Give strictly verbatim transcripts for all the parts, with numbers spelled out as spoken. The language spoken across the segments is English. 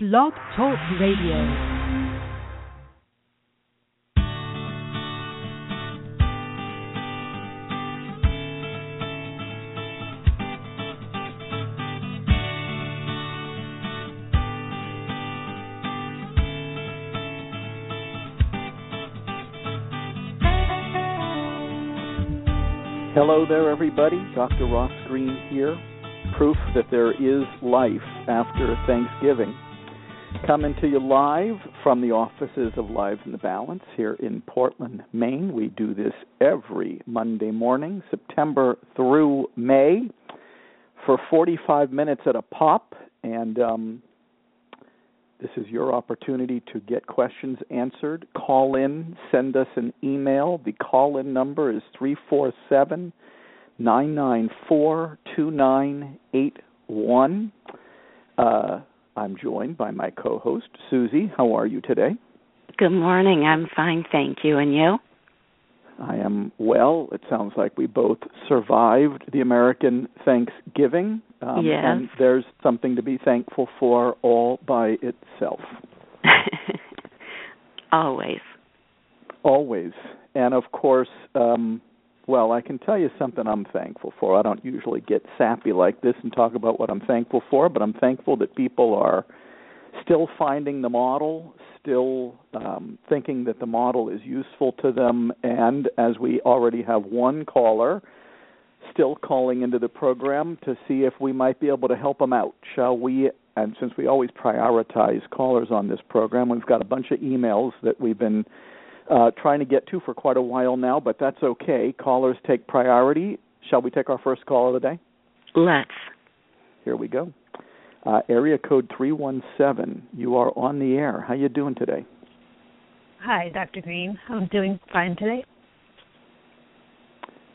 Blog Talk Radio. Hello there, everybody. Doctor Ross Green here. Proof that there is life after Thanksgiving. Coming to you live from the offices of Lives in the Balance here in Portland, Maine. We do this every Monday morning, September through May, for forty-five minutes at a pop. And um, this is your opportunity to get questions answered. Call in, send us an email. The call-in number is three four seven, nine nine four, two nine eight one. Uh, I'm joined by my co-host, Susie. How are you today? Good morning. I'm fine, thank you. And you? I am well. It sounds like we both survived the American Thanksgiving. Um, yes. And there's something to be thankful for all by itself. Always. Always. And, of course, um, well, I can tell you something I'm thankful for. I don't usually get sappy like this and talk about what I'm thankful for, but I'm thankful that people are still finding the model, still um, thinking that the model is useful to them, and as we already have one caller still calling into the program to see if we might be able to help them out, shall we? And since we always prioritize callers on this program, we've got a bunch of emails that we've been uh, trying to get to for quite a while now, but that's okay. Callers take priority. Shall we take our first caller of the day? Let's. Here we go. Uh, area code three one seven, you are on the air. How you doing today? Hi, Doctor Green. I'm doing fine today.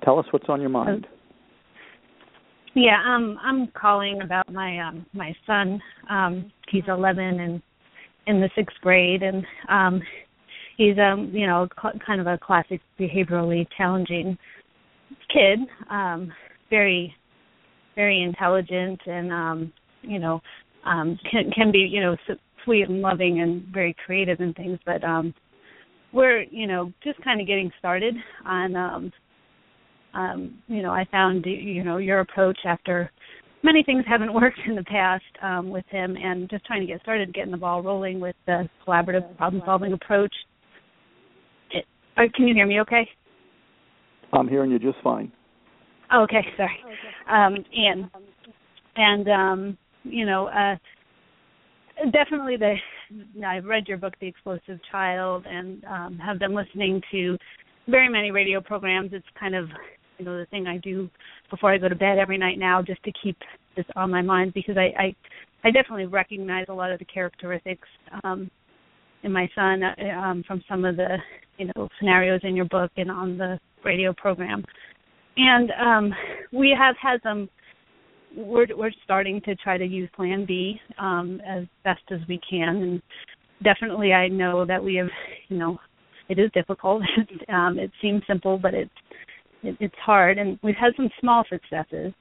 Tell us what's on your mind. Um, yeah, um, I'm calling about my um, my son. Um, he's eleven and in the sixth grade, and um, he's um, you know cl- kind of a classic behaviorally challenging kid. Um, very, very intelligent and. Um, you know, um, can can be, you know, sweet and loving and very creative and things. But um, we're, you know, just kind of getting started on, um, um, you know, I found, you know, your approach after many things haven't worked in the past um, with him, and just trying to get started, getting the ball rolling with the collaborative problem-solving approach. It, uh, can you hear me okay? I'm hearing you just fine. Oh, okay, sorry. Um, and, and um You know, uh, definitely the. I've read your book, The Explosive Child, and um, have been listening to very many radio programs. It's kind of, you know, the thing I do before I go to bed every night now, just to keep this on my mind, because I, I, I definitely recognize a lot of the characteristics um, in my son um, from some of the, you know, scenarios in your book and on the radio program, and um, we have had some. We're we're starting to try to use Plan B um, as best as we can, and definitely I know that we have, you know, it is difficult. um, it seems simple, but it's it, it's hard, and we've had some small successes,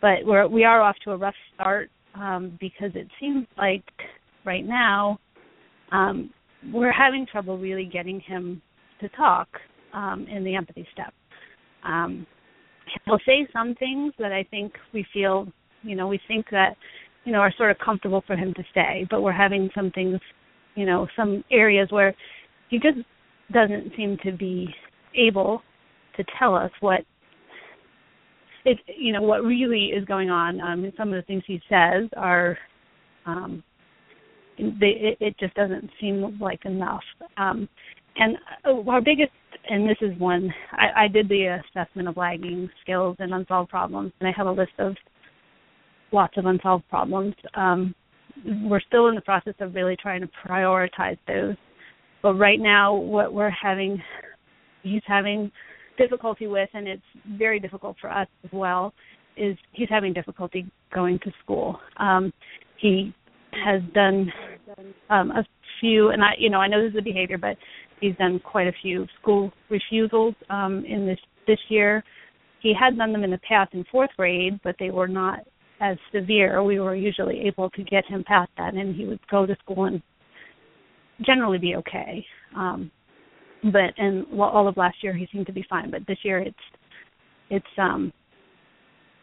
but we're we are off to a rough start um, because it seems like right now um, we're having trouble really getting him to talk um, in the empathy step. Um, He'll say some things that I think we feel, you know, we think that, you know, are sort of comfortable for him to say, but we're having some things, you know, some areas where he just doesn't seem to be able to tell us what, it, you know, what really is going on. Um, and some of the things he says are, um, they, it, it just doesn't seem like enough. Um, and our biggest And this is one, I, I did the assessment of lagging skills and unsolved problems, and I have a list of lots of unsolved problems. Um, we're still in the process of really trying to prioritize those. But right now what we're having, he's having difficulty with, and it's very difficult for us as well, is he's having difficulty going to school. Um, he has done um, a few, and I, you know, I know this is a behavior, but he's done quite a few school refusals um, in this this year. He had done them in the past in fourth grade, but they were not as severe, we were usually able to get him past that, and he would go to school and generally be okay. Um, but and all of last year he seemed to be fine, but this year it's it's um,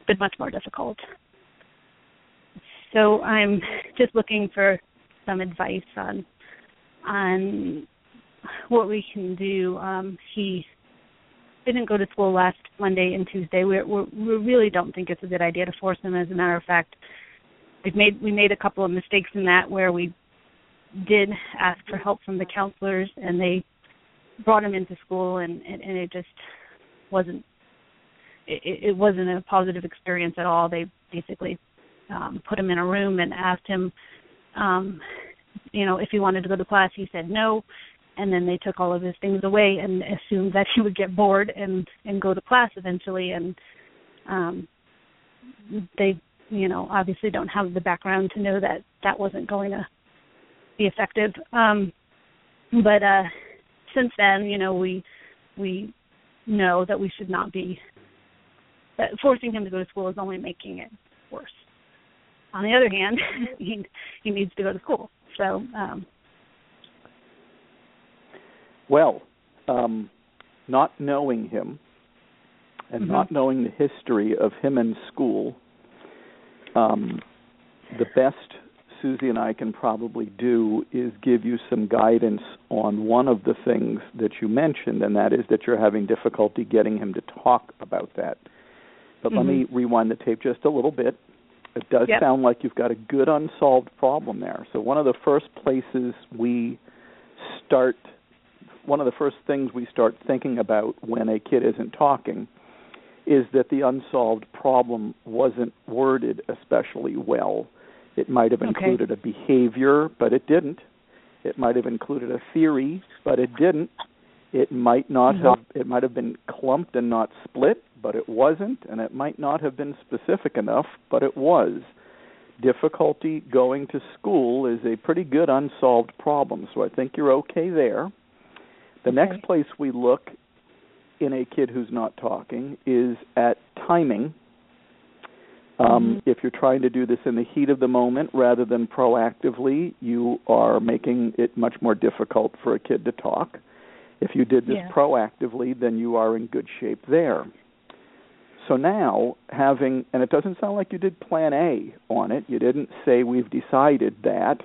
been much more difficult. So I'm just looking for some advice on on what we can do. Um, he didn't go to school last Monday and Tuesday. We we really don't think it's a good idea to force him. As a matter of fact, we've made we made a couple of mistakes in that where we did ask for help from the counselors and they brought him into school, and, and, and it just wasn't it, it wasn't a positive experience at all. They basically um, put him in a room and asked him, um, you know, if he wanted to go to class. He said no. And then they took all of his things away and assumed that he would get bored and, and go to class eventually. And um, they, you know, obviously don't have the background to know that that wasn't going to be effective. Um, but uh, since then, you know, we we know that we should not be, that forcing him to go to school is only making it worse. On the other hand, he, he needs to go to school. So, um Well, um, not knowing him and mm-hmm. not knowing the history of him in school, um, the best Susie and I can probably do is give you some guidance on one of the things that you mentioned, and that is that you're having difficulty getting him to talk about that. But mm-hmm. let me rewind the tape just a little bit. It does yep. sound like you've got a good unsolved problem there. So one of the first places we start... One of the first things we start thinking about when a kid isn't talking is that the unsolved problem wasn't worded especially well. It might have included okay. a behavior, but it didn't. It might have included a theory, but it didn't. It might not mm-hmm. have. It might have been clumped and not split, but it wasn't. And it might not have been specific enough, but it was. Difficulty going to school is a pretty good unsolved problem, so I think you're okay there. The next place we look in a kid who's not talking is at timing. Um, mm-hmm. If you're trying to do this in the heat of the moment rather than proactively, you are making it much more difficult for a kid to talk. If you did this yeah. proactively, then you are in good shape there. So now having, and it doesn't sound like you did Plan A on it. You didn't say we've decided that.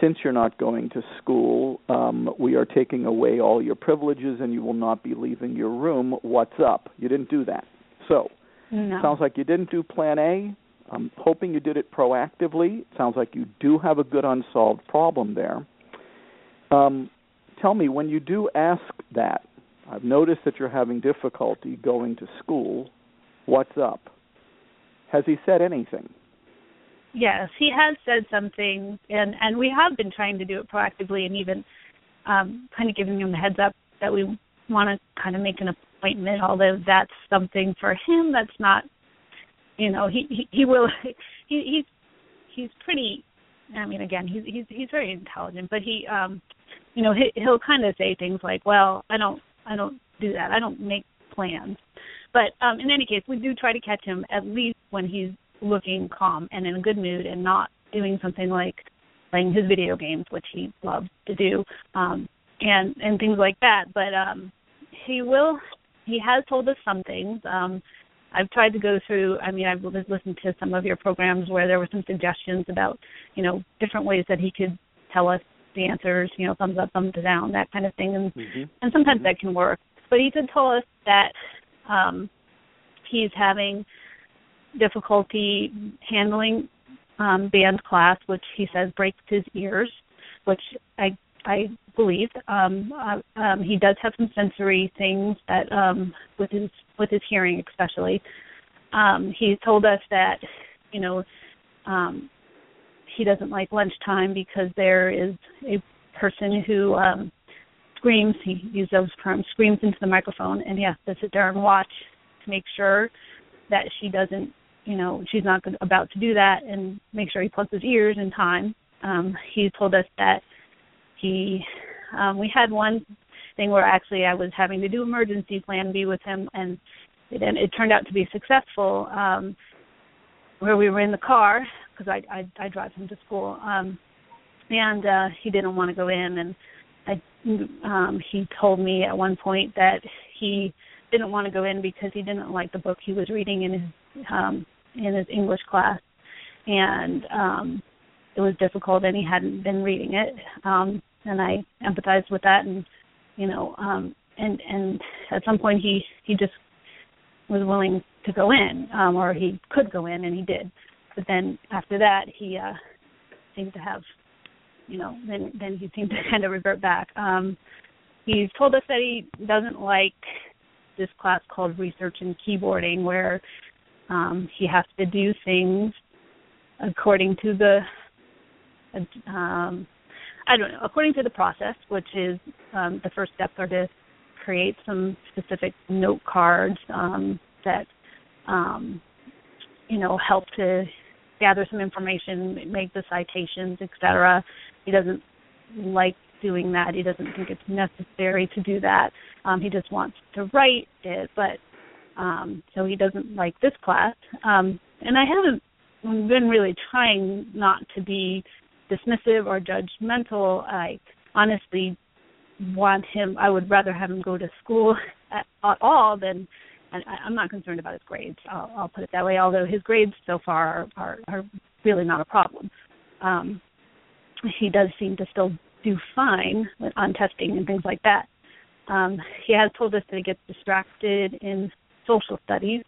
Since you're not going to school, um, we are taking away all your privileges and you will not be leaving your room. What's up? You didn't do that. So no. Sounds like you didn't do Plan A. I'm hoping you did it proactively. Sounds like you do have a good unsolved problem there. Um, tell me, when you do ask that, I've noticed that you're having difficulty going to school. What's up? Has he said anything? Yes, he has said something, and, and we have been trying to do it proactively and even um, kind of giving him the heads up that we want to kind of make an appointment, although that's something for him that's not, you know, he, he, he will, he, he's, he's pretty, I mean, again, he's, he's, he's very intelligent, but he, um, you know, he, he'll kind of say things like, well, I don't, I don't do that. I don't make plans. But um, in any case, we do try to catch him at least when he's looking calm and in a good mood and not doing something like playing his video games, which he loves to do, um, and, and things like that. But um, he will, he has told us some things. Um, I've tried to go through, I mean, I've listened to some of your programs where there were some suggestions about, you know, different ways that he could tell us the answers, you know, thumbs up, thumbs down, that kind of thing. And, mm-hmm. and sometimes mm-hmm. that can work. But he did tell us that um, he's having difficulty handling um, band class, which he says breaks his ears, which I I believe. Um, uh, um, he does have some sensory things that um, with his with his hearing, especially. Um, he told us that you know um, he doesn't like lunchtime because there is a person who um, screams. He used those terms, screams into the microphone, and he has to sit there and watch to make sure that she doesn't. You know, she's not about to do that, and make sure he plugs his ears in time. Um, he told us that he, um, we had one thing where actually I was having to do emergency Plan B with him, and it, and it turned out to be successful. Um, where we were in the car, because I, I I drive him to school, um, and uh, he didn't want to go in, and I um, he told me at one point that he didn't want to go in because he didn't like the book he was reading in his um, in his English class, and um, it was difficult, and he hadn't been reading it, um, and I empathized with that, and you know, um, and and at some point he he just was willing to go in, um, or he could go in, and he did. But then after that, he uh, seemed to have, you know, then then he seemed to kind of revert back. Um, he's told us that he doesn't like this class called Research and Keyboarding, where um, he has to do things according to the, um, I don't know, according to the process, which is um, the first steps are to create some specific note cards um, that, um, you know, help to gather some information, make the citations, et cetera. He doesn't like doing that. He doesn't think it's necessary to do that. Um, he just wants to write it, but um, so he doesn't like this class. Um, and I haven't been really trying not to be dismissive or judgmental. I honestly want him, I would rather have him go to school at, at all than, and I'm not concerned about his grades, I'll, I'll put it that way, although his grades so far are, are, are really not a problem. Um, he does seem to still do fine on testing and things like that. Um, he has told us that he gets distracted in social studies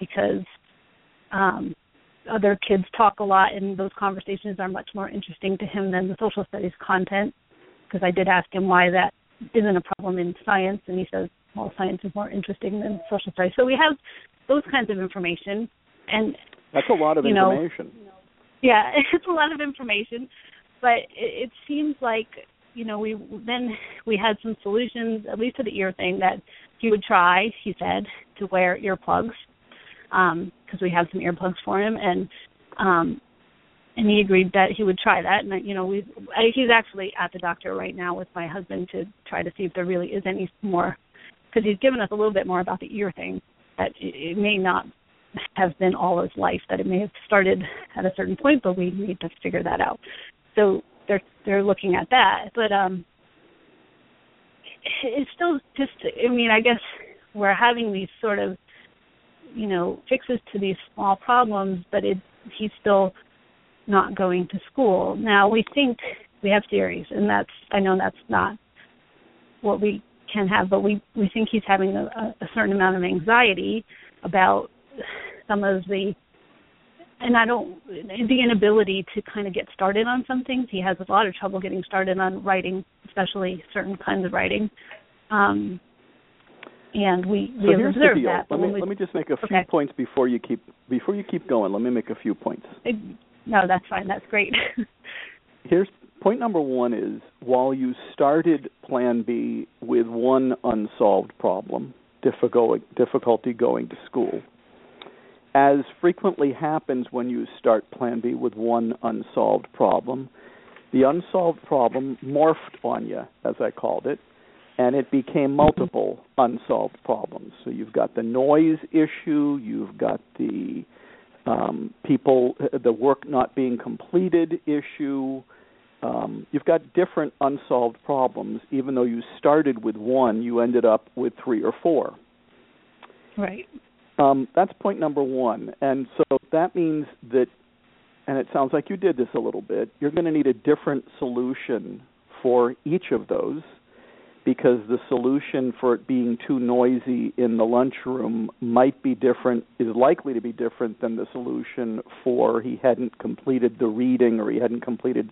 because um, other kids talk a lot, and those conversations are much more interesting to him than the social studies content, because I did ask him why that isn't a problem in science, and he says, well, science is more interesting than social studies. So we have those kinds of information. And that's a lot of you know, information. Yeah, it's a lot of information. But it, it seems like, you know, we then we had some solutions, at least to the ear thing, that he would try, he said, to wear earplugs, because um, we have some earplugs for him. And um, and he agreed that he would try that. And, you know, we he's actually at the doctor right now with my husband to try to see if there really is any more, because he's given us a little bit more about the ear thing, that it may not have been all his life, that it may have started at a certain point, but we need to figure that out. So they're they're looking at that. But um, it's still just, I mean, I guess we're having these sort of, you know, fixes to these small problems, but it, he's still not going to school. Now, we think we have theories, and that's, I know that's not what we can have, but we, we think he's having a, a certain amount of anxiety about some of the, and I don't, the inability to kind of get started on some things. He has a lot of trouble getting started on writing, especially certain kinds of writing. Um, and we, we so have observed that. Let me, we, let me just make a okay. few points before you keep before you keep going. Let me make a few points. It, no, that's fine. That's great. Here's point number one is, while you started Plan B with one unsolved problem, difficulty going to school, as frequently happens when you start Plan B with one unsolved problem, the unsolved problem morphed on you, as I called it, and it became multiple unsolved problems. So you've got the noise issue, you've got the Um, people, the work not being completed issue. Um, you've got different unsolved problems. Even though you started with one, you ended up with three or four. Right. Um, that's point number one. And so that means that, and it sounds like you did this a little bit, you're going to need a different solution for each of those, because the solution for it being too noisy in the lunchroom might be different, is likely to be different than the solution for he hadn't completed the reading or he hadn't completed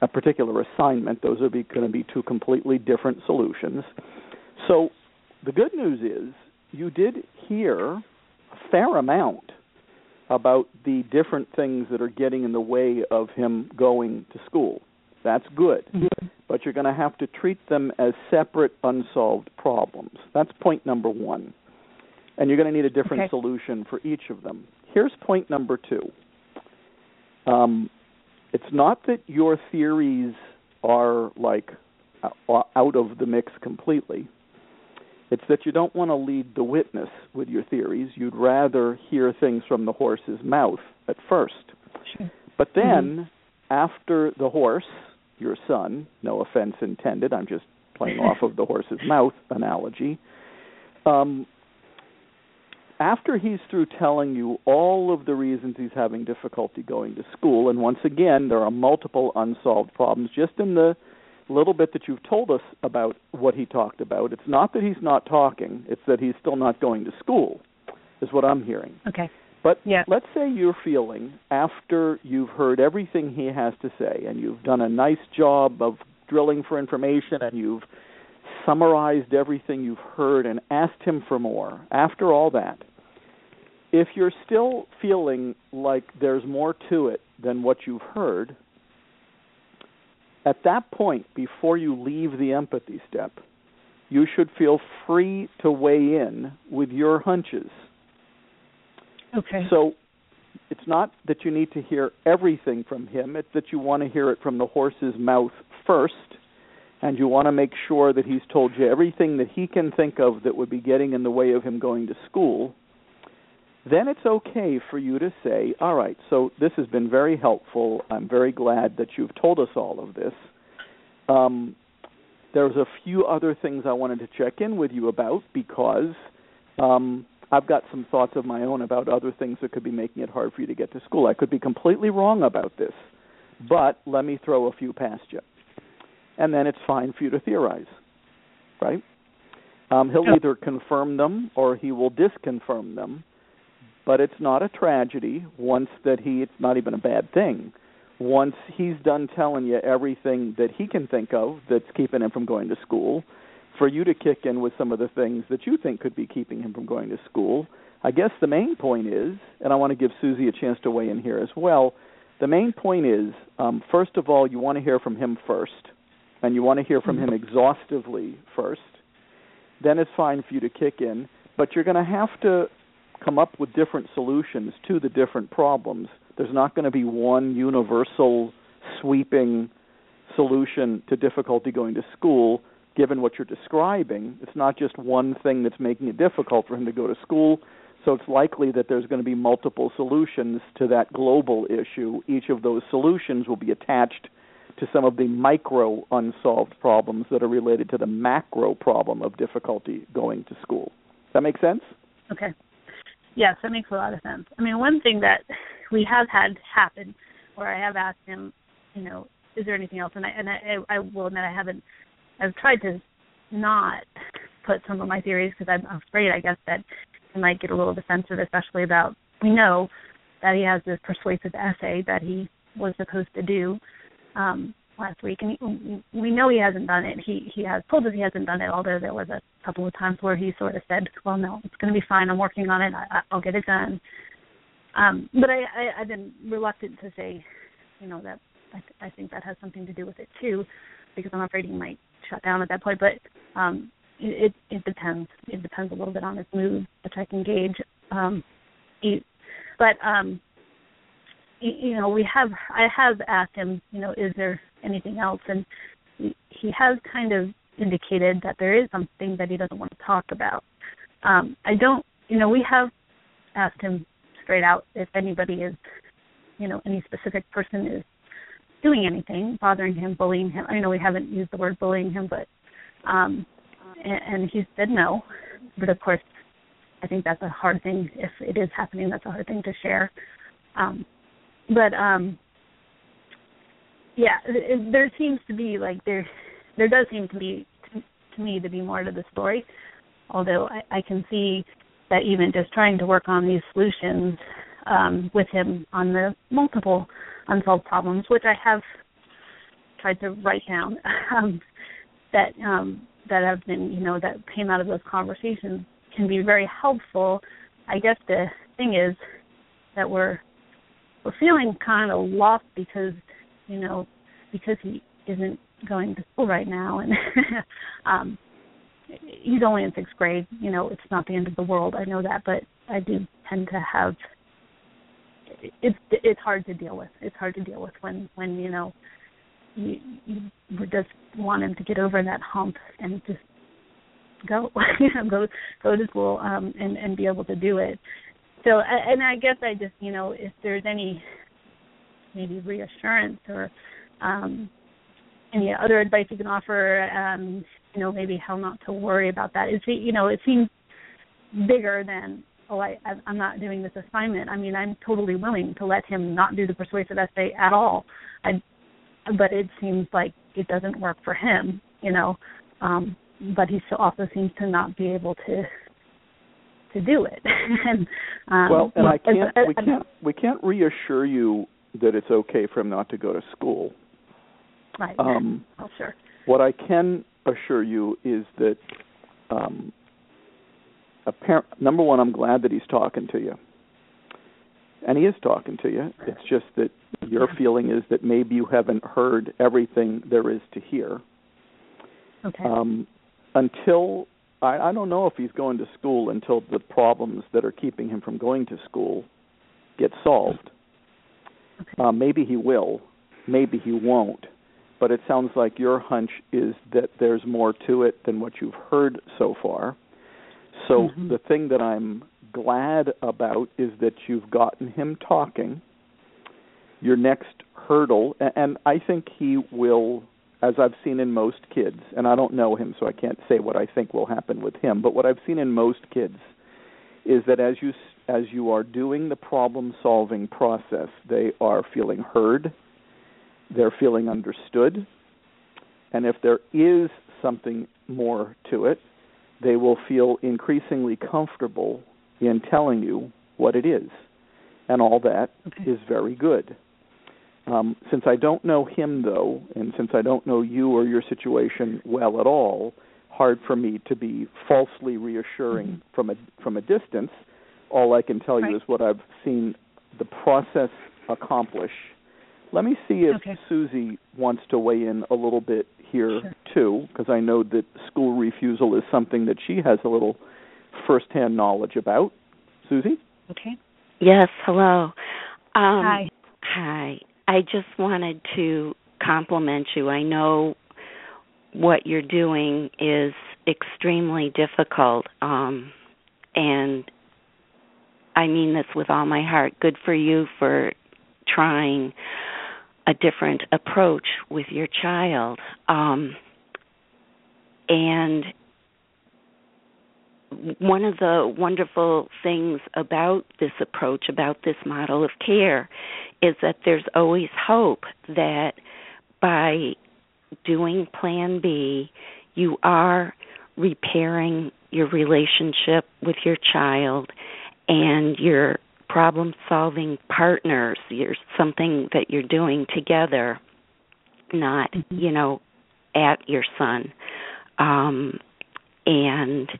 a particular assignment. Those are going to be two completely different solutions. So the good news is you did hear a fair amount about the different things that are getting in the way of him going to school. That's good. Mm-hmm. But you're going to have to treat them as separate unsolved problems. That's point number one. And you're going to need a different okay. solution for each of them. Here's point number two. Um, it's not that your theories are like uh, out of the mix completely. It's that you don't want to lead the witness with your theories. You'd rather hear things from the horse's mouth at first. Sure. But then, mm-hmm. after the horse, your son, no offense intended, I'm just playing off of the horse's mouth analogy, um, after he's through telling you all of the reasons he's having difficulty going to school, and once again, there are multiple unsolved problems just in the little bit that you've told us about what he talked about. It's not that he's not talking, it's that he's still not going to school, is what I'm hearing. Okay. But yeah. let's say you're feeling, after you've heard everything he has to say, and you've done a nice job of drilling for information, and you've summarized everything you've heard and asked him for more, after all that, if you're still feeling like there's more to it than what you've heard, at that point, before you leave the empathy step, you should feel free to weigh in with your hunches. Okay. So it's not that you need to hear everything from him. It's that you want to hear it from the horse's mouth first, and you want to make sure that he's told you everything that he can think of that would be getting in the way of him going to school. Then it's okay for you to say, all right, so this has been very helpful. I'm very glad that you've told us all of this. Um, there's a few other things I wanted to check in with you about because um, I've got some thoughts of my own about other things that could be making it hard for you to get to school. I could be completely wrong about this, but let me throw a few past you. And then it's fine for you to theorize, right? Um, he'll either confirm them or he will disconfirm them. But it's not a tragedy once that he, it's not even a bad thing, once he's done telling you everything that he can think of that's keeping him from going to school, for you to kick in with some of the things that you think could be keeping him from going to school. I guess the main point is, and I want to give Susie a chance to weigh in here as well, the main point is, um, first of all, you want to hear from him first, and you want to hear from him exhaustively first. Then it's fine for you to kick in, but you're going to have to come up with different solutions to the different problems. There's not going to be one universal sweeping solution to difficulty going to school, given what you're describing. It's not just one thing that's making it difficult for him to go to school, so it's likely that there's going to be multiple solutions to that global issue. Each of those solutions will be attached to some of the micro unsolved problems that are related to the macro problem of difficulty going to school. Does that make sense? Okay. Yes, that makes a lot of sense. I mean, one thing that we have had happen where I have asked him, you know, is there anything else? And I and I, I will admit I haven't, I've tried to not put some of my theories because I'm afraid, I guess, that he might get a little defensive, especially about, we know that he has this persuasive essay that he was supposed to do um, last week. And he, we know he hasn't done it. He, he has told us he hasn't done it, although there was a couple of times where he sort of said, well, no, it's going to be fine. I'm working on it. I, I'll get it done. Um, but I, I, I've been reluctant to say, you know, that I, th- I think that has something to do with it, too, because I'm afraid he might shut down at that point. But um, it, it, it depends. It depends a little bit on his mood, which I can gauge. Um, he, but, um, you know, we have, I have asked him, you know, is there anything else? And he has kind of indicated that there is something that he doesn't want to talk about. Um, I don't, you know, we have asked him straight out if anybody is, you know, any specific person is doing anything, bothering him, bullying him. I know we haven't used the word bullying him, but, um, and, and he said no. But of course, I think that's a hard thing. If it is happening, that's a hard thing to share. Um, but, um, yeah, it, it, there seems to be like there's, There does seem to be, to, to me, to be more to the story, although I, I can see that even just trying to work on these solutions um, with him on the multiple unsolved problems, which I have tried to write down, um, that um, that have been, you know, that came out of those conversations can be very helpful. I guess the thing is that we're we're feeling kind of lost because, you know, because he isn't going to school right now, and um, he's only in sixth grade. You know, it's not the end of the world. I know that, but I do tend to have. It's it's hard to deal with. It's hard to deal with when when you know, you, you just want him to get over that hump and just go, you know, go go to school um, and, and be able to do it. So, and I guess I just, you know, if there's any maybe reassurance or um, any other advice you can offer, um, you know, maybe how not to worry about that. It's, you know, it seems bigger than, oh, I, I'm not doing this assignment. I mean, I'm totally willing to let him not do the persuasive essay at all. I, but it seems like it doesn't work for him, you know. Um, but he also seems to not be able to to do it. and, um, well, and I can't, we can't we can't reassure you that it's okay for him not to go to school. Right. Um, well, sure. What I can assure you is that. Um, Parent, number one, I'm glad that he's talking to you. And he is talking to you. It's just that your feeling is that maybe you haven't heard everything there is to hear. Okay. Um, until, I, I don't know if he's going to school until the problems that are keeping him from going to school get solved. Okay. Uh, maybe he will. Maybe he won't. But it sounds like your hunch is that there's more to it than what you've heard so far. So mm-hmm. the thing that I'm glad about is that you've gotten him talking. Your next hurdle, and I think he will, as I've seen in most kids, and I don't know him, so I can't say what I think will happen with him, but what I've seen in most kids is that as you as you are doing the problem-solving process, they are feeling heard, they're feeling understood, and if there is something more to it, they will feel increasingly comfortable in telling you what it is. And all that okay. is very good. Um, since I don't know him, though, and since I don't know you or your situation well at all, hard for me to be falsely reassuring mm-hmm. from a from a distance. All I can tell right. you is what I've seen the process accomplish. Let me see if okay. Susie wants to weigh in a little bit here, sure. too, because I know that school refusal is something that she has a little firsthand knowledge about. Susie? Okay. Yes, hello. Um, hi. Hi. I just wanted to compliment you. I know what you're doing is extremely difficult, um, and I mean this with all my heart. Good for you for trying a different approach with your child. Um, and one of the wonderful things about this approach, about this model of care, is that there's always hope that by doing Plan B, you are repairing your relationship with your child and your problem-solving partners. You're something that you're doing together, not, mm-hmm. you know, at your son. Um, and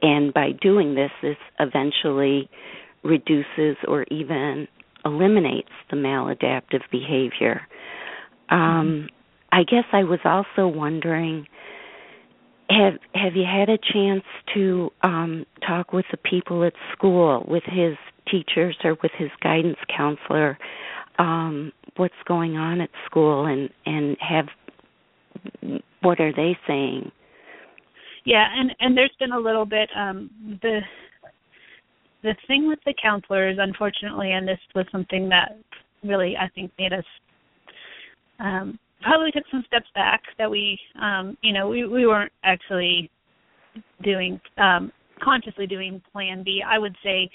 and by doing this, this eventually reduces or even eliminates the maladaptive behavior. Um, mm-hmm. I guess I was also wondering, Have Have you had a chance to um, talk with the people at school, with his teachers or with his guidance counselor? Um, what's going on at school, and and have what are they saying? Yeah, and, and there's been a little bit um, the the thing with the counselors, unfortunately, and this was something that really I think made us. Um, Probably took some steps back that we, um, you know, we, we weren't actually doing, um, consciously doing Plan B. I would say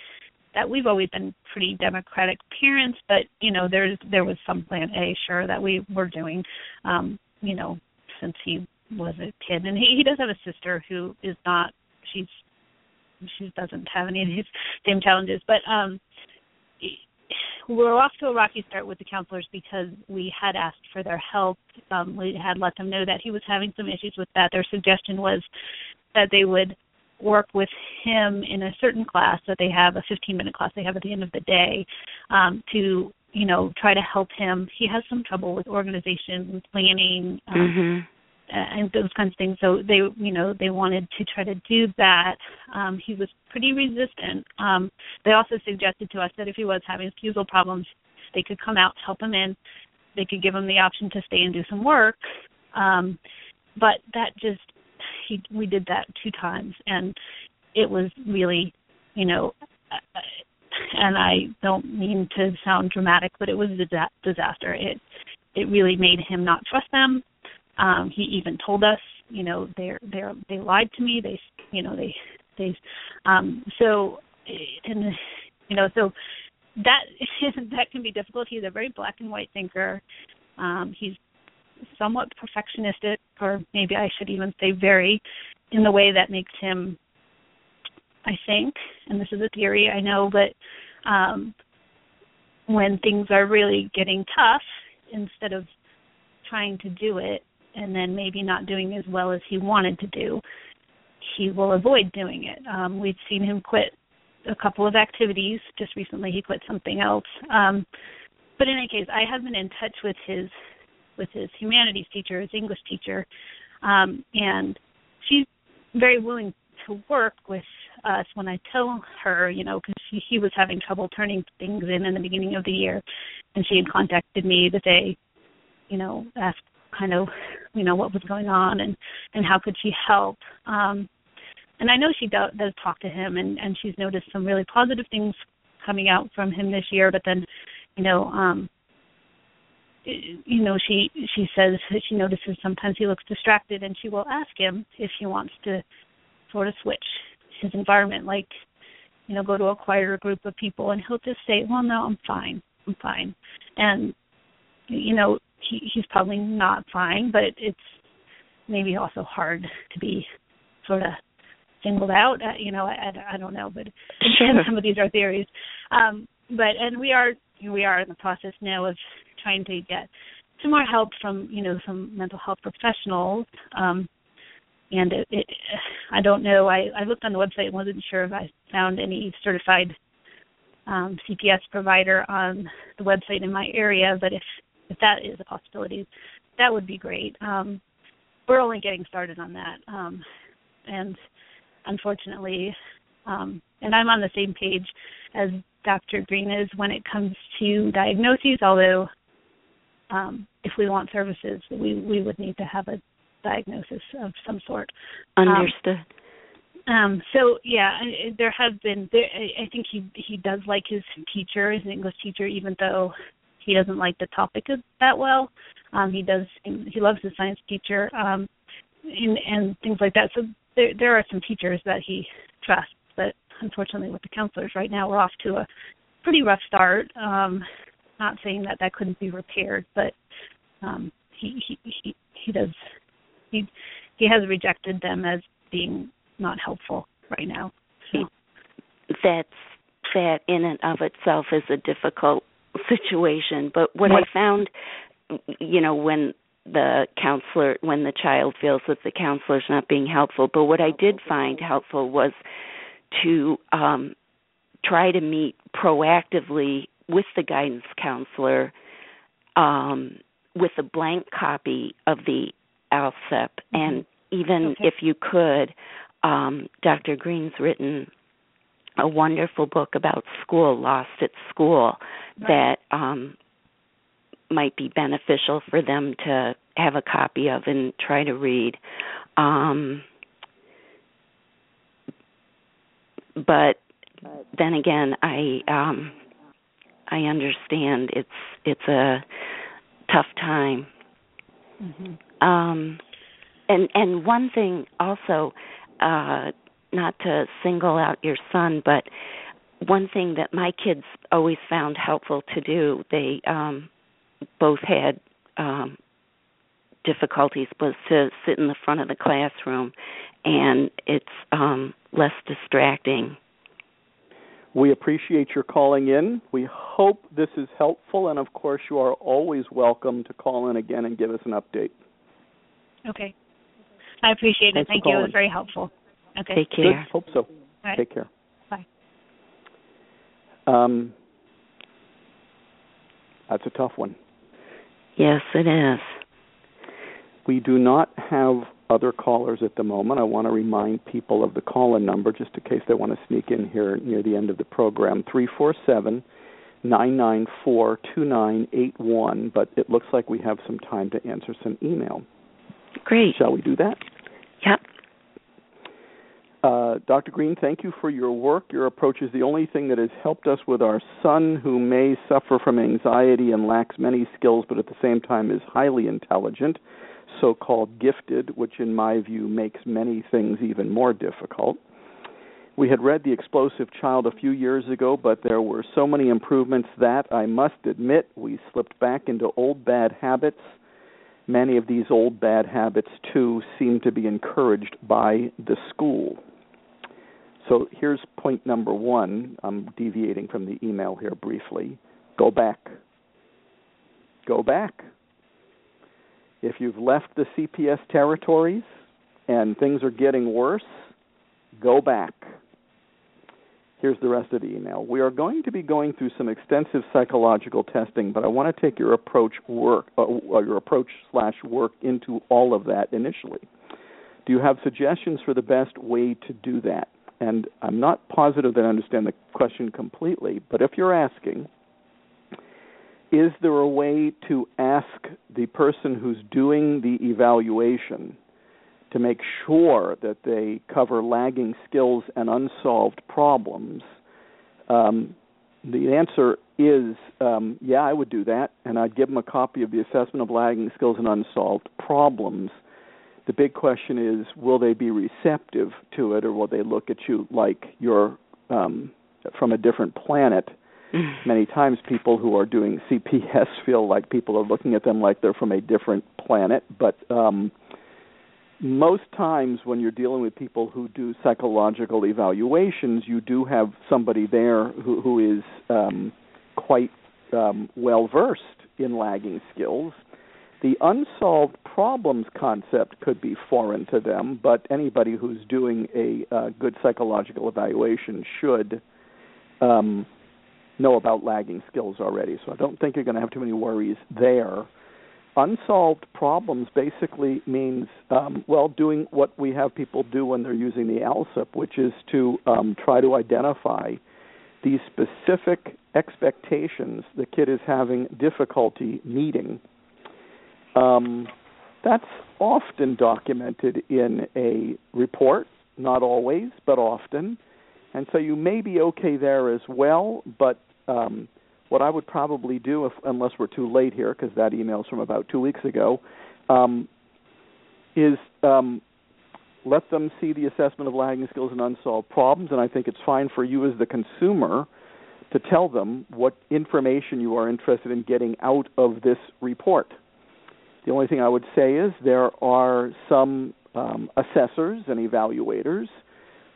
that we've always been pretty democratic parents, but, you know, there's there was some Plan A, sure, that we were doing, um, you know, since he was a kid. And he, he does have a sister who is not, she's she doesn't have any of these same challenges. But um, we're off to a rocky start with the counselors because we had asked for their help. Um, we had let them know that he was having some issues with that. Their suggestion was that they would work with him in a certain class that they have, a fifteen-minute class they have at the end of the day, um, to, you know, try to help him. He has some trouble with organization, with planning, um, mm-hmm. and those kinds of things. So they, you know, they wanted to try to do that. Um, he was pretty resistant. Um, they also suggested to us that if he was having refusal problems, they could come out, help him in. They could give him the option to stay and do some work. Um, but that just, she we did that two times, and it was really, you know, and I don't mean to sound dramatic, but it was a disaster. It it really made him not trust them. Um, he even told us, you know, they they they lied to me. They, you know, they they um, so and you know so that that can be difficult. He's a very black and white thinker. Um, he's somewhat perfectionistic, or maybe I should even say very, in the way that makes him, I think, and this is a theory, I know, but um, when things are really getting tough, instead of trying to do it and then maybe not doing as well as he wanted to do, he will avoid doing it. Um, we've seen him quit a couple of activities. Just recently he quit something else. Um, but in any case, I have been in touch with his with his humanities teacher, his English teacher, um, and she's very willing to work with us when I tell her, you know, because she, he was having trouble turning things in in the beginning of the year, and she had contacted me the day, you know, asked kind of, you know, what was going on and, and how could she help. Um, and I know she does, does talk to him, and, and she's noticed some really positive things coming out from him this year, but then, you know, um, you know, she she says that she notices sometimes he looks distracted, and she will ask him if he wants to sort of switch his environment, like, you know, go to a quieter group of people, and he'll just say, well, no, I'm fine, I'm fine. And, you know, he, he's probably not fine, but it's maybe also hard to be sort of singled out. Uh, you know, I, I, I don't know, but sure. Some of these are theories. Um, but, and we are, we are in the process now of trying to get some more help from, you know, some mental health professionals. Um, and it, it, I don't know. I, I looked on the website and wasn't sure if I found any certified um, C P S provider on the website in my area. But if, if that is a possibility, that would be great. Um, we're only getting started on that. Um, and unfortunately, um, and I'm on the same page as Doctor Green is when it comes to diagnoses, although um, if we want services, we, we would need to have a diagnosis of some sort. Understood. Um, um, so, yeah, there have been, there, I think he he does like his teacher, his English teacher, even though he doesn't like the topic that well. Um, he does, he loves his science teacher um, and, and things like that. So there, there are some teachers that he trusts, but unfortunately, with the counselors right now, we're off to a pretty rough start. Um, not saying that that couldn't be repaired, but um, he, he he he does he he has rejected them as being not helpful right now. So. That's that in and of itself is a difficult situation. But what yes. I found, you know, when the counselor, when the child feels that the counselor's not being helpful, but what I did find helpful was to um, try to meet proactively with the guidance counselor um, with a blank copy of the ALSEP. Mm-hmm. And even okay. if you could, um, Doctor Green's written a wonderful book about school, Lost at School, right. that um, might be beneficial for them to have a copy of and try to read. Um But then again, I um, I understand it's it's a tough time. Mm-hmm. Um, and and one thing also, uh, not to single out your son, but one thing that my kids always found helpful to do, they um, both had um, difficulties, was to sit in the front of the classroom, and it's um, less distracting. We appreciate your calling in. We hope this is helpful, and of course you are always welcome to call in again and give us an update. Okay. I appreciate it. Thank you. It was very helpful. Okay. Take care. Good. Hope so. All right. Take care. Bye. Um, that's a tough one. Yes, it is. We do not have other callers at the moment. I want to remind people of the call-in number just in case they want to sneak in here near the end of the program, three four seven, nine nine four, two nine eight one, but it looks like we have some time to answer some email. Great. Shall we do that? Yep. Uh, Doctor Green, thank you for your work. Your approach is the only thing that has helped us with our son, who may suffer from anxiety and lacks many skills, but at the same time is highly intelligent, so-called gifted, which in my view makes many things even more difficult. We had read The Explosive Child a few years ago, but there were so many improvements that, I must admit, we slipped back into old bad habits. Many of these old bad habits, too, seem to be encouraged by the school. So here's point number one. I'm deviating from the email here briefly. Go back. Go back. If you've left the C P S territories and things are getting worse, go back. Here's the rest of the email. We are going to be going through some extensive psychological testing, but I want to take your approach work, uh, your approach slash work into all of that initially. Do you have suggestions for the best way to do that? And I'm not positive that I understand the question completely, but if you're asking, is there a way to ask the person who's doing the evaluation to make sure that they cover lagging skills and unsolved problems? Um, the answer is, um, yeah, I would do that, and I'd give them a copy of the assessment of lagging skills and unsolved problems. The big question is, will they be receptive to it, or will they look at you like you're um, from a different planet? Many times people who are doing C P S feel like people are looking at them like they're from a different planet, but... Um, Most times when you're dealing with people who do psychological evaluations, you do have somebody there who, who is um, quite um, well-versed in lagging skills. The unsolved problems concept could be foreign to them, but anybody who's doing a uh, good psychological evaluation should um, know about lagging skills already, so I don't think you're going to have too many worries there. Unsolved problems basically means, um, well, doing what we have people do when they're using the ALSEP, which is to um, try to identify these specific expectations the kid is having difficulty meeting. Um, that's often documented in a report, not always, but often. And so you may be okay there as well, but... Um, What I would probably do, if, unless we're too late here, because that email's from about two weeks ago, um, is um, let them see the assessment of lagging skills and unsolved problems, and I think it's fine for you as the consumer to tell them what information you are interested in getting out of this report. The only thing I would say is there are some um, assessors and evaluators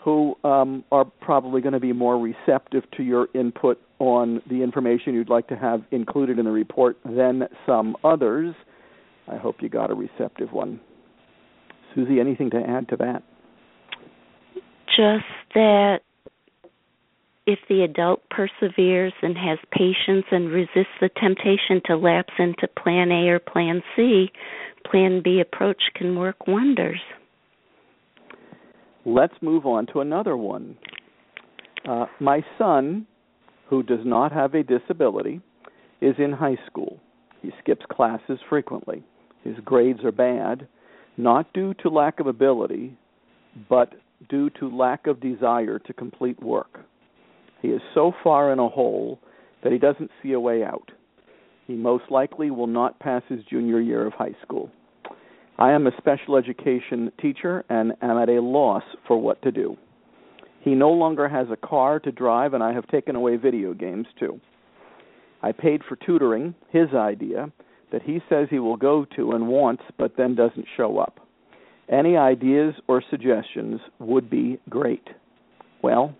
who um, are probably going to be more receptive to your input on the information you'd like to have included in the report than some others. I hope you got a receptive one. Susie, anything to add to that? Just that if the adult perseveres and has patience and resists the temptation to lapse into Plan A or Plan C, Plan B approach can work wonders. Let's move on to another one. Uh, my son, who does not have a disability, is in high school. He skips classes frequently. His grades are bad, not due to lack of ability, but due to lack of desire to complete work. He is so far in a hole that he doesn't see a way out. He most likely will not pass his junior year of high school. I am a special education teacher and am at a loss for what to do. He no longer has a car to drive, and I have taken away video games, too. I paid for tutoring, his idea, that he says he will go to and wants, but then doesn't show up. Any ideas or suggestions would be great. Well,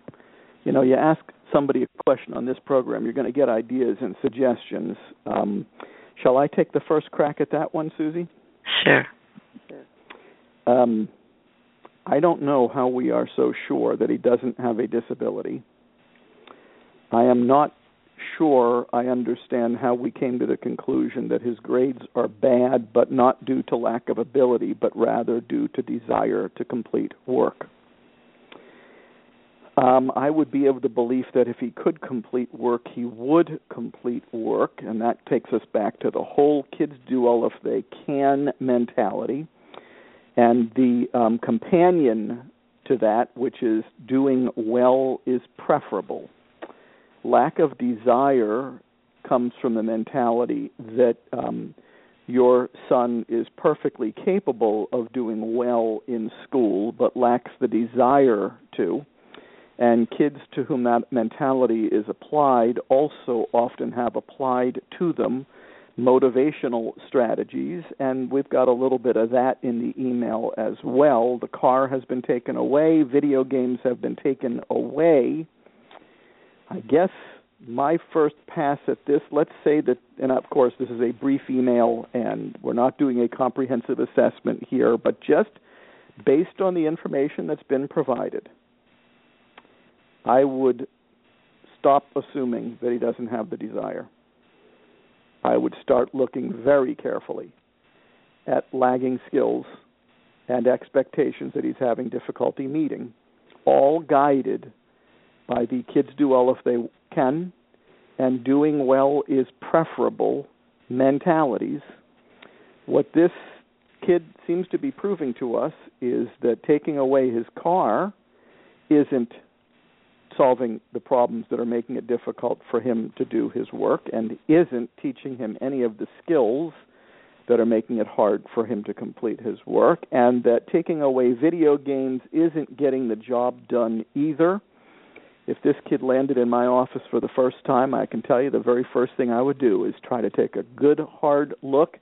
you know, you ask somebody a question on this program, you're going to get ideas and suggestions. Um, shall I take the first crack at that one, Susie? Sure. Um, I don't know how we are so sure that he doesn't have a disability. I am not sure I understand how we came to the conclusion that his grades are bad, but not due to lack of ability, but rather due to desire to complete work. Um, I would be of the belief that if he could complete work, he would complete work, and that takes us back to the whole kids do all if they can mentality. And the um, companion to that, which is doing well is preferable. Lack of desire comes from the mentality that um, your son is perfectly capable of doing well in school but lacks the desire to. And kids to whom that mentality is applied also often have applied to them motivational strategies, and we've got a little bit of that in the email as well. The car has been taken away. Video games have been taken away. I guess my first pass at this, let's say that, and of course this is a brief email and we're not doing a comprehensive assessment here, but just based on the information that's been provided, I would stop assuming that he doesn't have the desire. I would start looking very carefully at lagging skills and expectations that he's having difficulty meeting, all guided by the kids do well if they can, and doing well is preferable mentalities. What this kid seems to be proving to us is that taking away his car isn't solving the problems that are making it difficult for him to do his work and isn't teaching him any of the skills that are making it hard for him to complete his work, and that taking away video games isn't getting the job done either. If this kid landed in my office for the first time, I can tell you the very first thing I would do is try to take a good hard look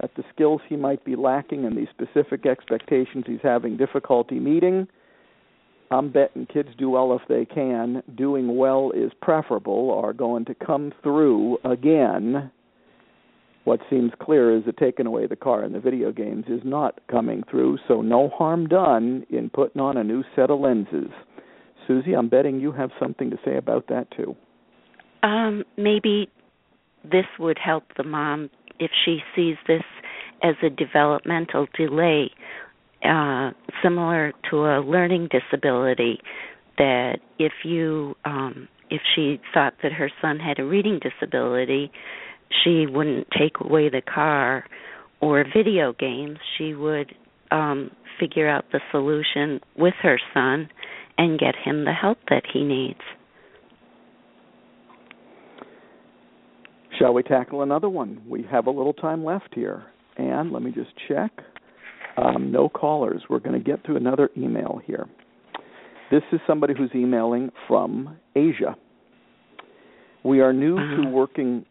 at the skills he might be lacking and the specific expectations he's having difficulty meeting. I'm betting kids do well if they can, doing well is preferable, are going to come through again. What seems clear is that taking away the car and the video games is not coming through, so no harm done in putting on a new set of lenses. Susie, I'm betting you have something to say about that too. Um, maybe this would help the mom if she sees this as a developmental delay, Uh, similar to a learning disability, that if you, um, if she thought that her son had a reading disability, she wouldn't take away the car or video games. She would um, figure out the solution with her son and get him the help that he needs. Shall we tackle another one? We have a little time left here. And let me just check. Um, no callers. We're going to get through another email here. This is somebody who's emailing from Asia. We are new uh-huh. to working.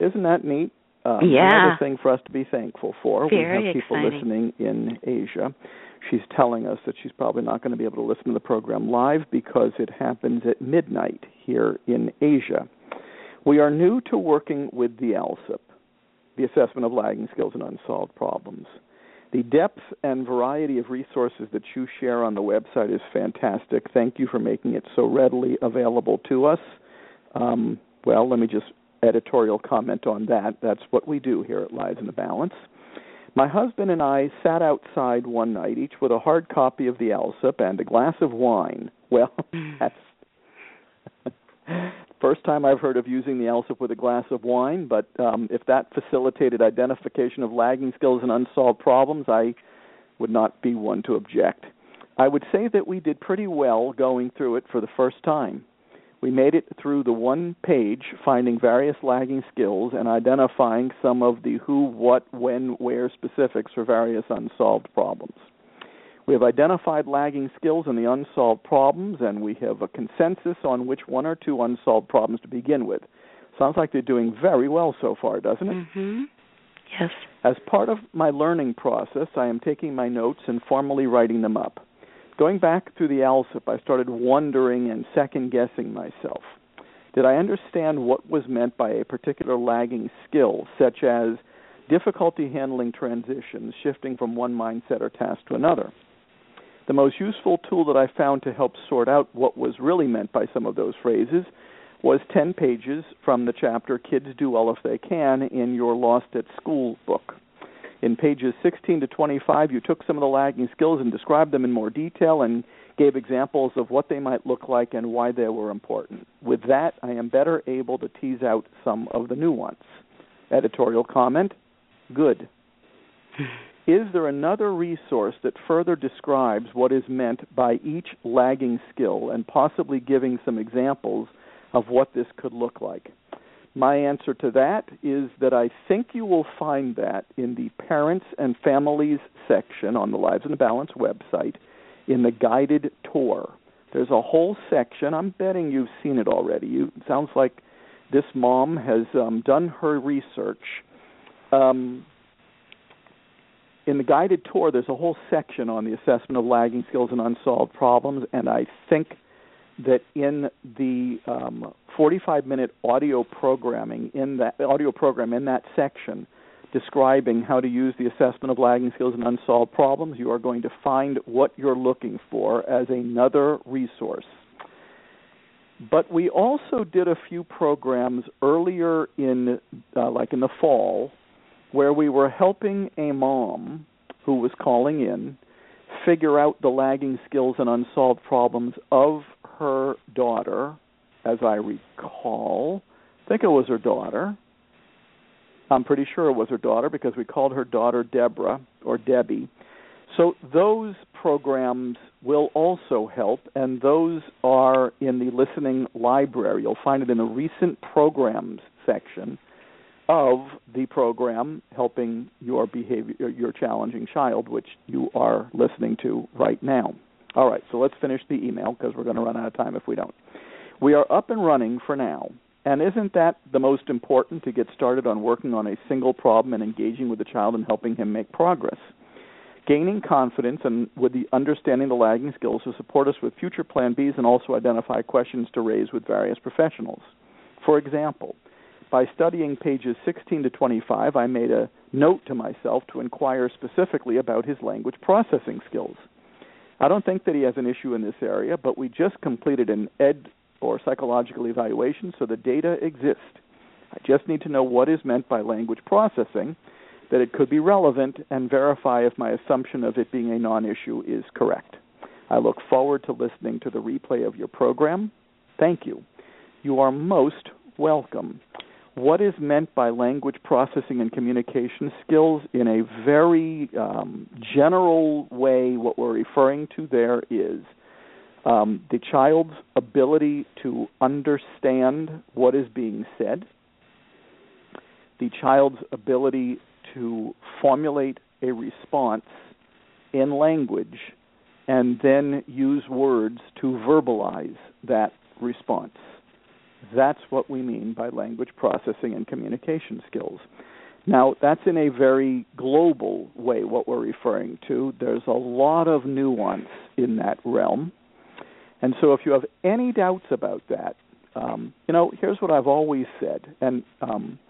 Isn't that neat? Um, yeah. Another thing for us to be thankful for. Very we have people exciting. Listening in Asia. She's telling us that she's probably not going to be able to listen to the program live because it happens at midnight here in Asia. We are new to working with the ALSIP, the assessment of lagging skills and unsolved problems. The depth and variety of resources that you share on the website is fantastic. Thank you for making it so readily available to us. Um, well, let me just editorial comment on that. That's what we do here at Lives in the Balance. My husband and I sat outside one night, each with a hard copy of the ALSEP and a glass of wine. Well, that's first time I've heard of using the ALSEP with a glass of wine, but um, if that facilitated identification of lagging skills and unsolved problems, I would not be one to object. I would say that we did pretty well going through it for the first time. We made it through the one page, finding various lagging skills and identifying some of the who, what, when, where specifics for various unsolved problems. We have identified lagging skills and the unsolved problems, and we have a consensus on which one or two unsolved problems to begin with. Sounds like they're doing very well so far, doesn't it? Mm-hmm. Yes. As part of my learning process, I am taking my notes and formally writing them up. Going back through the ALSEP, I started wondering and second-guessing myself. Did I understand what was meant by a particular lagging skill, such as difficulty handling transitions, shifting from one mindset or task to another? The most useful tool that I found to help sort out what was really meant by some of those phrases was ten pages from the chapter Kids Do Well If They Can in your Lost at School book. In pages sixteen to twenty-five, you took some of the lagging skills and described them in more detail and gave examples of what they might look like and why they were important. With that, I am better able to tease out some of the nuance. Editorial comment, good. Is there another resource that further describes what is meant by each lagging skill and possibly giving some examples of what this could look like? My answer to that is that I think you will find that in the Parents and Families section on the Lives in the Balance website in the guided tour. There's a whole section. I'm betting you've seen it already. You, it sounds like this mom has um, done her research. Um, in the guided tour, there's a whole section on the assessment of lagging skills and unsolved problems, and I think that in the um, forty-five minute audio programming in that audio program in that section describing how to use the assessment of lagging skills and unsolved problems, you are going to find what you're looking for as another resource. But we also did a few programs earlier in, uh, like in the fall, where we were helping a mom who was calling in figure out the lagging skills and unsolved problems of her daughter, as I recall. I think it was her daughter. I'm pretty sure it was her daughter because we called her daughter Deborah or Debbie. So those programs will also help, and those are in the listening library. You'll find it in the recent programs section of the program Helping Your Behavior, Your Challenging Child, which you are listening to right now. All right, so let's finish the email because we're going to run out of time if we don't. We are up and running for now, and isn't that the most important, to get started on working on a single problem and engaging with the child and helping him make progress? Gaining confidence and with the understanding the lagging skills will support us with future Plan Bs and also identify questions to raise with various professionals. For example, by studying pages sixteen to twenty-five, I made a note to myself to inquire specifically about his language processing skills. I don't think that he has an issue in this area, but we just completed an ed or psychological evaluation, so the data exists. I just need to know what is meant by language processing, that it could be relevant, and verify if my assumption of it being a non-issue is correct. I look forward to listening to the replay of your program. Thank you. You are most welcome. What is meant by language processing and communication skills? In a very um, general way, what we're referring to there is um, the child's ability to understand what is being said, the child's ability to formulate a response in language, and then use words to verbalize that response. That's what we mean by language processing and communication skills. Now, that's in a very global way what we're referring to. There's a lot of nuance in that realm. And so if you have any doubts about that, um, you know, here's what I've always said, and um,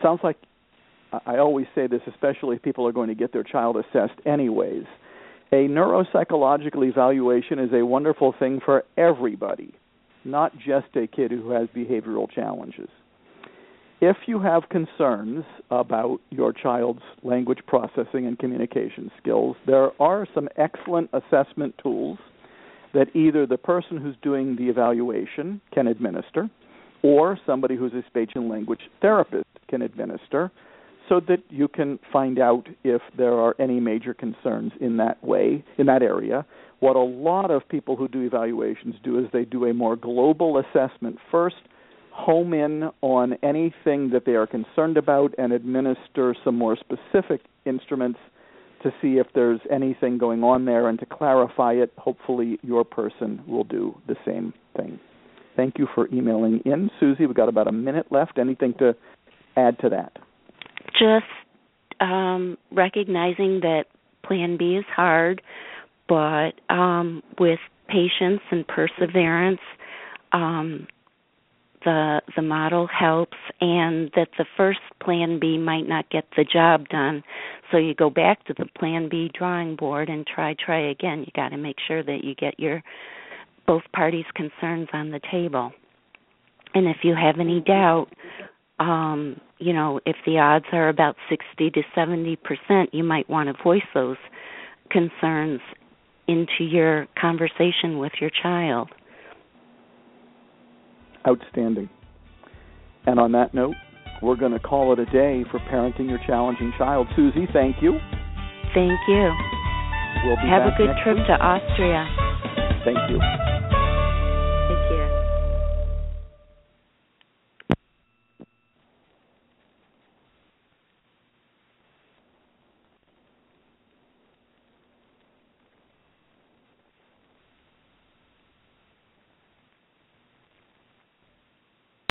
sounds like I always say this, especially if people are going to get their child assessed anyways. A neuropsychological evaluation is a wonderful thing for everybody, not just a kid who has behavioral challenges. If you have concerns about your child's language processing and communication skills, there are some excellent assessment tools that either the person who's doing the evaluation can administer or somebody who's a speech and language therapist can administer, so that you can find out if there are any major concerns in that way, in that area. What a lot of people who do evaluations do is they do a more global assessment first, home in on anything that they are concerned about, and administer some more specific instruments to see if there's anything going on there and to clarify it. Hopefully your person will do the same thing. Thank you for emailing in. Susie, we've got about a minute left. Anything to add to that? Just um, recognizing that Plan B is hard, but um, with patience and perseverance, um, the the model helps, and that the first Plan B might not get the job done. So you go back to the Plan B drawing board and try, try again. You got to make sure that you get your both parties' concerns on the table. And if you have any doubt, Um, you know, if the odds are about sixty to seventy percent, you might want to voice those concerns into your conversation with your child. Outstanding. And on that note, we're going to call it a day for Parenting Your Challenging Child. Susie, thank you. Thank you. We'll be Have back a good next trip week. to Austria. Thank you.